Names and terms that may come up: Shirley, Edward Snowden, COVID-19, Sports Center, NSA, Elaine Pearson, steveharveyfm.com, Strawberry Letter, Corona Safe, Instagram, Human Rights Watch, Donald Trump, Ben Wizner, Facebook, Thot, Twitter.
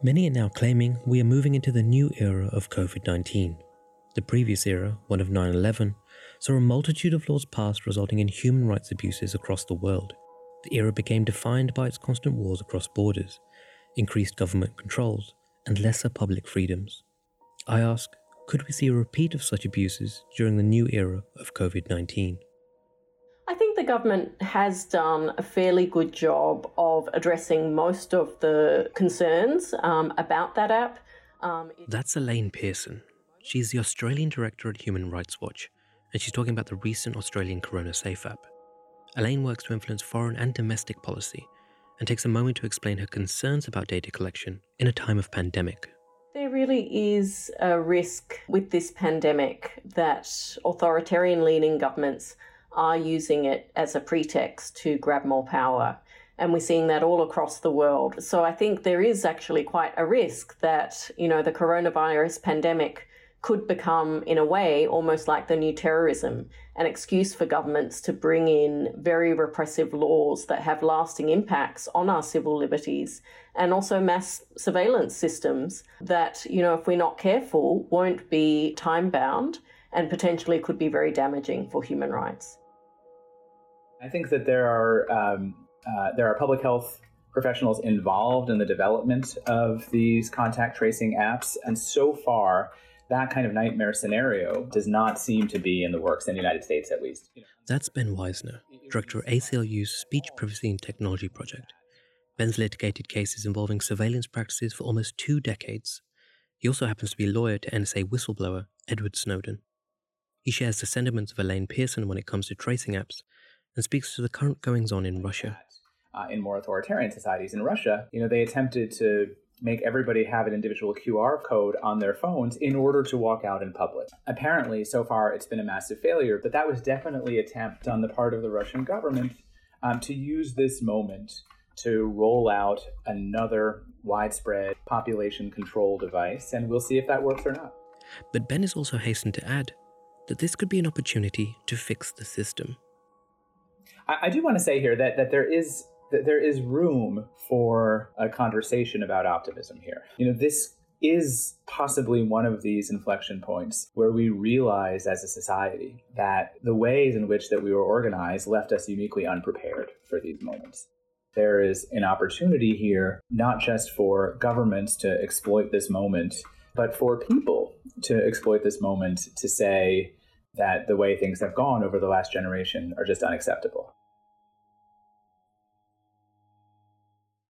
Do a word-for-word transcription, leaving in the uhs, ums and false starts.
Many are now claiming we are moving into the new era of COVID nineteen. The previous era, one of nine eleven, saw a multitude of laws passed resulting in human rights abuses across the world. The era became defined by its constant wars across borders, increased government controls, and lesser public freedoms. I ask, could we see a repeat of such abuses during the new era of COVID nineteen? I think the government has done a fairly good job of addressing most of the concerns um, about that app. Um, it- That's Elaine Pearson. She's the Australian director at Human Rights Watch, and she's talking about the recent Australian Corona Safe app. Elaine works to influence foreign and domestic policy and takes a moment to explain her concerns about data collection in a time of pandemic. There really is a risk with this pandemic that authoritarian-leaning governments are using it as a pretext to grab more power. And we're seeing that all across the world. So I think there is actually quite a risk that, you know, the coronavirus pandemic could become, in a way, almost like the new terrorism, an excuse for governments to bring in very repressive laws that have lasting impacts on our civil liberties and also mass surveillance systems that, you know, if we're not careful, won't be time-bound and potentially could be very damaging for human rights. I think that there are um, uh, there are public health professionals involved in the development of these contact tracing apps, and so far, that kind of nightmare scenario does not seem to be in the works in the United States, at least. That's Ben Wizner, director of A C L U's Speech Privacy and Technology Project. Ben's litigated cases involving surveillance practices for almost two decades. He also happens to be a lawyer to N S A whistleblower Edward Snowden. He shares the sentiments of Elaine Pearson when it comes to tracing apps and speaks to the current goings-on in Russia. Uh, in more authoritarian societies in Russia, you know, they attempted to make everybody have an individual Q R code on their phones in order to walk out in public. Apparently, so far, it's been a massive failure, but that was definitely an attempt on the part of the Russian government um, to use this moment to roll out another widespread population control device, and we'll see if that works or not. But Ben is also hastened to add that this could be an opportunity to fix the system. I, I do want to say here that, that there is that there is room for a conversation about optimism here. You know, this is possibly one of these inflection points where we realize as a society that the ways in which that we were organized left us uniquely unprepared for these moments. There is an opportunity here, not just for governments to exploit this moment, but for people to exploit this moment to say that the way things have gone over the last generation are just unacceptable.